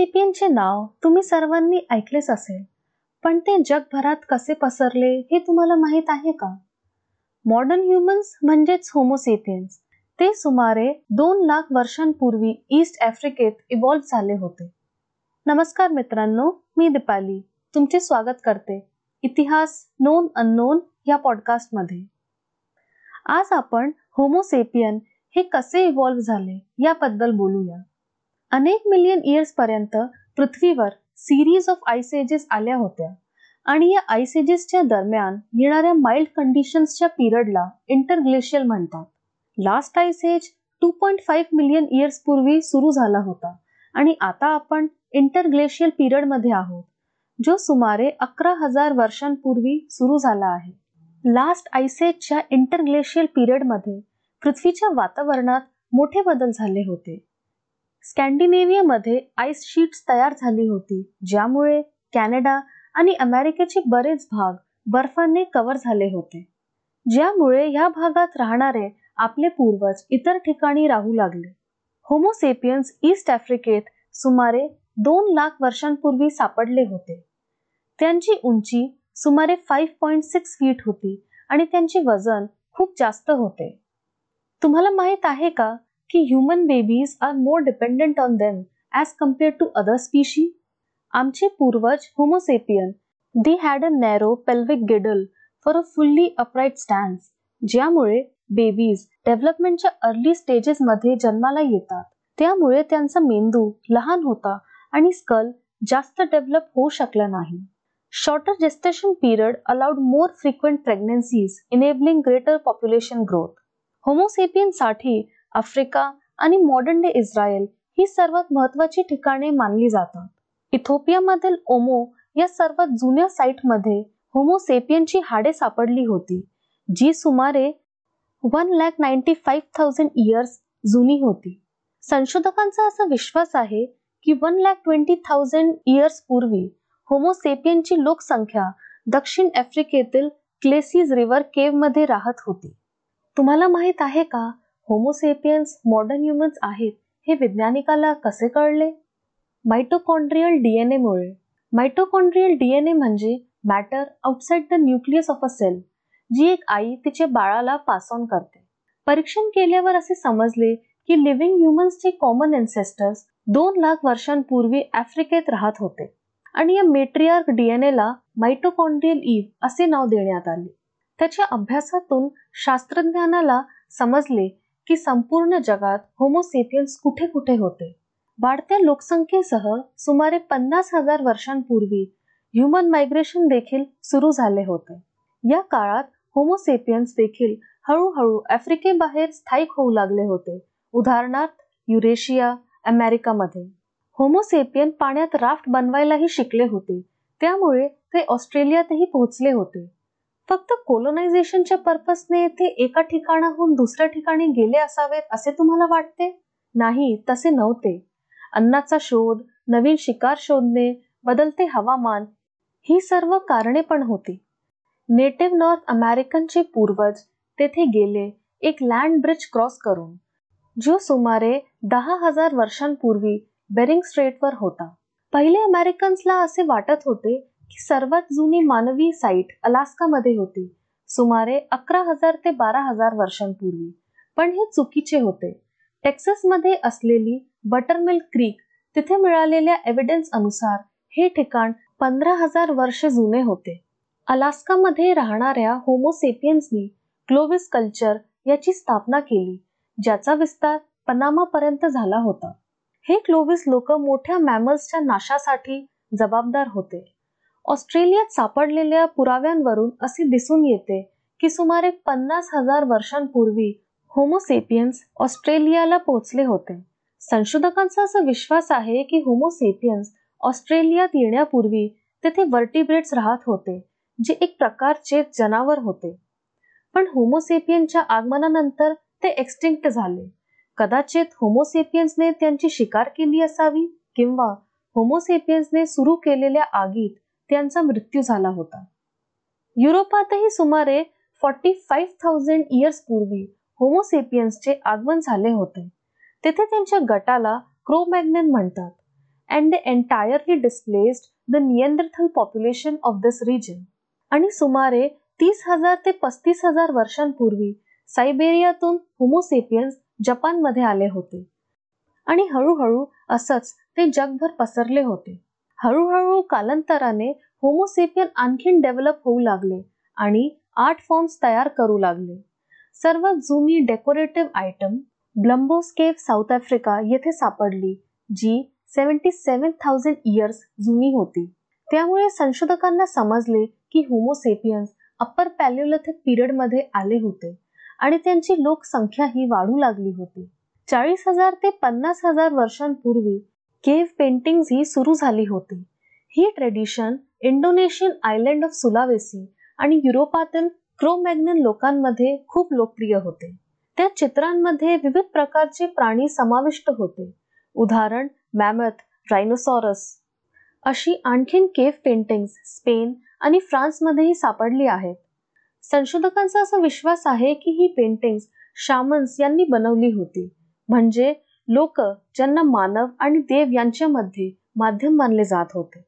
सेपियनचे नाव तुम्ही सर्वांनी ऐकलेच असेल, पण ते जगभरात कसे पसरले हे तुम्हाला माहीत आहे का? मॉडर्न ह्युमन्स म्हणजेच होमो सेपियन्स ते सुमारे 2 लाख वर्षांपूर्वी ईस्ट आफ्रिकेत इव्हॉल्व्ह झाले होते. नमस्कार मित्रांनो, मी दीपाली तुमचे स्वागत करते इतिहास नोन अननोन या पॉडकास्टमध्ये. आज आपण होमो सेपियन हे कसे इव्हॉल्व्ह झाले याबद्दल बोलूया. अनेक मिलियन इयर्स पर्यंत पृथ्वीवर सिरीज ऑफ आइस एजेस आल्या होत्या आणि या आइस एजेसच्या दरम्यान येणाऱ्या माइल्ड कंडिशन्सच्या पिरियडला इंटरग्लेशियल म्हणतात. Last ice age 2.5 million years पूर्वी सुरू झाला होता आणि आता आपण इंटरग्लेशियल पिरियड मध्ये आहोत, जो सुमारे 11,000 वर्षांपूर्वी सुरू झाला आहे. लास्ट आइस एजच्या इंटरग्लेशियल पिरियडमध्ये पृथ्वीच्या वातावरणात मोठे बदल झाले होते. स्कॅन्डिनेव्हियामध्ये आईस शीट्स तयार झाली होती, ज्यामुळे कॅनडा आणि अमेरिकेचे बरेच भाग बर्फाने कव्हर झाले होते, ज्यामुळे ह्या भागात राहणारे आपले पूर्वज इतर ठिकाणी राहू लागले. होमो सेपियन्स ईस्ट आफ्रिकेत सुमारे 2 लाख वर्षांपूर्वी सापडले होते. त्यांची उंची सुमारे 5.6 फीट होती आणि त्यांचे वजन खूप जास्त होते. तुम्हाला माहित आहे का की human babies are more dependent on them as compared to other species? आमचे पूर्वज homo sapien they had a narrow pelvic girdle for a fully upright stand, ज्यामुळे बेबीज डेव्हलपमेंटच्या अर्ली स्टेजेसमध्ये जन्माला येतात. त्यामुळे त्यांचा मेंदू लहान होता आणि स्कल जास्त डेव्हलप होऊ शकला नाही. Shorter gestation period allowed more frequent pregnancies enabling greater population growth. Homo सेपियनसाठी आफ्रिका आणि मॉडर्न डे इस्रायल ही सर्वात महत्वाची ठिकाणे मानली जातात. इथियोपियामधील ओमो या सर्वात जुन्या साइटमध्ये होमो सेपियनची हाडे सापडली होती, जी सुमारे 1,95,000 इयर्स जुनी होती. संशोधकांचा असा विश्वास आहे की 1,20,000 इयर्स पूर्वी होमो सेपियनची लोकसंख्या दक्षिण आफ्रिकेतील क्लेसीज रिव्हर केव्हमध्ये राहत होती. तुम्हाला माहित आहे का होमो सेपियन्स मॉडर्न ह्युमन्स आहेत हे वैज्ञानिकाला कसे कळले? मायटोकॉन्ड्रियल डीएनए मुळे. मायटोकॉन्ड्रियल डीएनए म्हणजे matter outside the nucleus of a cell, जी एक आई तिच्या बाळाला पास ऑन करते. परीक्षण केल्यावर असे समजले की लिव्हिंग ह्युमन्सचे कॉमन एन्सेस्टर्स 2 लाख वर्षांपूर्वी आफ्रिकेत राहत होते आणि या मेट्रियार्क डीएनएला मायटोकॉन्ड्रियल ईव्ह असे नाव देण्यात आले. त्याच्या अभ्यासातून शास्त्रज्ञानाला समजले की संपूर्ण जगात होमो सेपियन्स कुठे कुठे होते. वाढत्या लोकसंख्येसह सुमारे 50,000 वर्षांपूर्वी ह्युमन मायग्रेशन देखील सुरू झाले होते. या काळात होमो सेपियन्स देखील हळूहळू आफ्रिकेबाहेर स्थायिक होऊ लागले होते, उदाहरणार्थ युरेशिया, अमेरिकामध्ये. होमो सेपियन पाण्यात राफ्ट बनवायलाही शिकले होते, त्यामुळे ते ऑस्ट्रेलियातही पोहोचले होते. फक्त कोलोनायझेशनच्या पर्पजने ते एका ठिकाणाहून दुसऱ्या ठिकाणी गेले असावेत असे तुम्हाला वाटते? नाही, तसे नव्हते. अन्नाचा शोध, नवीन शिकार शोधणे, बदलते हवामान ही सर्व कारणे पण होती. नेटिव्ह नॉर्थ अमेरिकनचे पूर्वज तेथे गेले एक लँड ब्रिज क्रॉस करून, जो सुमारे 10,000 वर्षांपूर्वी बेरिंग स्ट्रेटवर होता. पहिले अमेरिकन्सला असे वाटत होते की सर्वात जुनी मानवी साइट अलास्कामध्ये होती, सुमारे 11,000 ते 12,000 वर्षांपूर्वी, पण हे चुकीचे होते. टेक्सासमध्ये असलेली बटरमिल्क क्रीक तिथे मिळालेल्या एव्हिडन्स अनुसार हे ठिकाण 15,000 वर्ष जुने होते. अलास्कामध्ये राहणाऱ्या होमो सेपियन्सनी क्लोव्हिस कल्चर याची स्थापना केली, ज्याचा विस्तार पनामापर्यंत झाला होता. हे क्लोव्हिस लोक मोठ्या मॅमल्सच्या नाशासाठी जबाबदार होते. ऑस्ट्रेलियात सापडलेल्या पुराव्यांवरून असे दिसून येते की सुमारे 50,000 वर्षांपूर्वी होमो सेपियन्स ऑस्ट्रेलियाला पोहोचले होते. संशोधकांचा असा विश्वास आहे की होमो सेपियन्स ऑस्ट्रेलियात येण्यापूर्वी तेथे वर्टिब्रेट्स राहत होते, जे एक प्रकारचे जनावर होते, पण होमो सेपियनच्या आगमनानंतर ते एक्स्टिंक्ट झाले. कदाचित होमो सेपियन्सने त्यांची शिकार केली असावी किंवा होमो सेपियन्सने सुरू केलेल्या आगीत त्यांचा मृत्यू झाला होता. युरोपातही सुमारे 45,000 इयर्स पूर्वी होमो सेपियन्सचे आगमन झाले होते. तेथे त्यांच्या गटाला क्रो मॅग्नन म्हणतात. and they entirely displaced the Neanderthal population of this region. आणि सुमारे 30,000 ते 35,000 वर्षांपूर्वी सायबेरियातून होमो सेपियन्स जपानमध्ये आले होते आणि हळूहळू असंच ते जगभर पसरले होते. हळूहळू कालांतराने होमो सेपियन आणखीन डेव्हलप होऊ लागले आणि 8 फॉर्म्स तयार करू लागले. सर्वात जुनी decorative item Blombos cave South Africa येथे सापडली, जी 77,000 इयर्स जुनी होती. त्यामुळे संशोधकांना समजले की होमो सेपियन्स अप्पर पॅलिओलिथिक पिरियड मध्ये आले होते आणि त्यांची लोकसंख्या ही वाढू लागली होती. 40,000 ते 50,000 वर्षांपूर्वी केव्ह पेंटिंग्स ही सुरू झाली होती. ही tradition Indonesian island of Sulawesi आणि युरोपातील क्रोमॅग्नन लोकांमध्ये खूप लोकप्रिय होते. त्या चित्रांमध्ये विविध प्रकारचे प्राणी समाविष्ट होते, उदाहरण मॅमथ, रायनोसॉरस. अशी आणखीन केव्ह पेंटिंग्स स्पेन आणि फ्रान्समध्येही सापडली आहेत. संशोधकांचा असा विश्वास आहे की ही पेंटिंग्स शामन्स यांनी बनवली होती, म्हणजे लोक ज्यांना मानव आणि देव यांच्यामध्ये माध्यम मानले जात होते.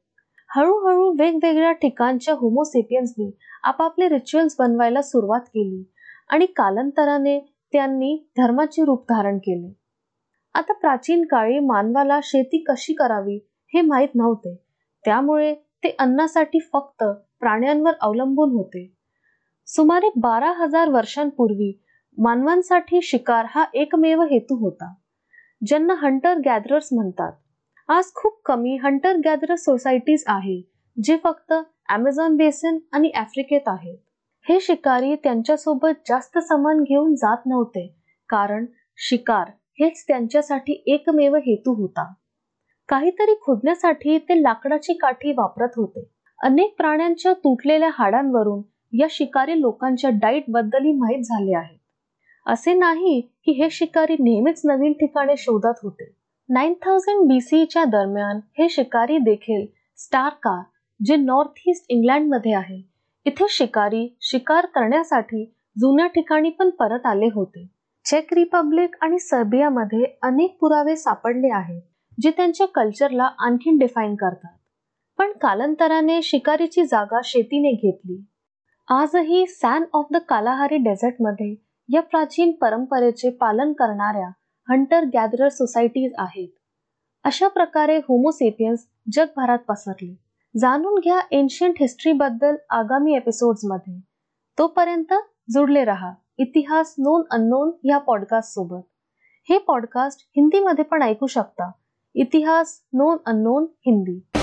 हळूहळू वेगवेगळ्या ठिकाणच्या होमो सेपियन्सनी आपापले रिच्युअल्स बनवायला सुरुवात केली आणि कालांतराने त्यांनी धर्माचे रूप धारण केले. आता प्राचीन काळी मानवाला शेती कशी करावी हे माहीत नव्हते, त्यामुळे ते अन्नासाठी फक्त प्राण्यांवर अवलंबून होते. सुमारे 12,000 वर्षांपूर्वी मानवांसाठी शिकार हा एकमेव हेतू होता, ज्यांना हंटर गॅदरर्स म्हणतात. आज खूप कमी हंटर गॅदरर सोसायटीज आहे जे फक्त ॲमेझॉन बेसिन आणि आफ्रिकेत आहेत. हे शिकारी त्यांच्यासोबत जास्त सामान घेऊन जात नव्हते, कारण शिकार हेच त्यांच्यासाठी एकमेव हेतू होता. काहीतरी खोदण्यासाठी ते लाकडाची काठी वापरत होते. अनेक प्राण्यांच्या तुटलेल्या हाडांवरून या शिकारी लोकांच्या डाएट बद्दलही माहीत झाले आहे. असे नाही की हे शिकारी नेहमीच नवीन ठिकाणे शोधत होते. 9000 BC च्या दरम्यान हे शिकारी देखील स्टार्का, जे नॉर्थ ईस्ट इंग्लंड मध्ये आहे, इथे शिकारी शिकार करण्यासाठी जुन्या ठिकाणी पण परत आले होते. चेक रिपब्लिक आणि सर्बियामध्ये अनेक पुरावे सापडले आहेत जे त्यांच्या कल्चरला आणखीन डिफाईन करतात. पण कालांतराने शिकारीची जागा शेतीने घेतली. आजही San of the Kalahari desert मध्ये या प्राचीन परंपरेचे पालन करणाऱ्या हंटर गॅदरर सोसायटीज आहेत. अशा प्रकारे होमो सेपियन्स जगभरात पसरले. जाणून घ्या एन्शियंट हिस्ट्री बद्दल आगामी एपिसोड्समध्ये. तोपर्यंत जुडले रहा इतिहास नोन अननोन ह्या पॉडकास्ट सोबत. हे पॉडकास्ट हिंदीमध्ये पण ऐकू शकता, इतिहास नोन अननोन हिंदी.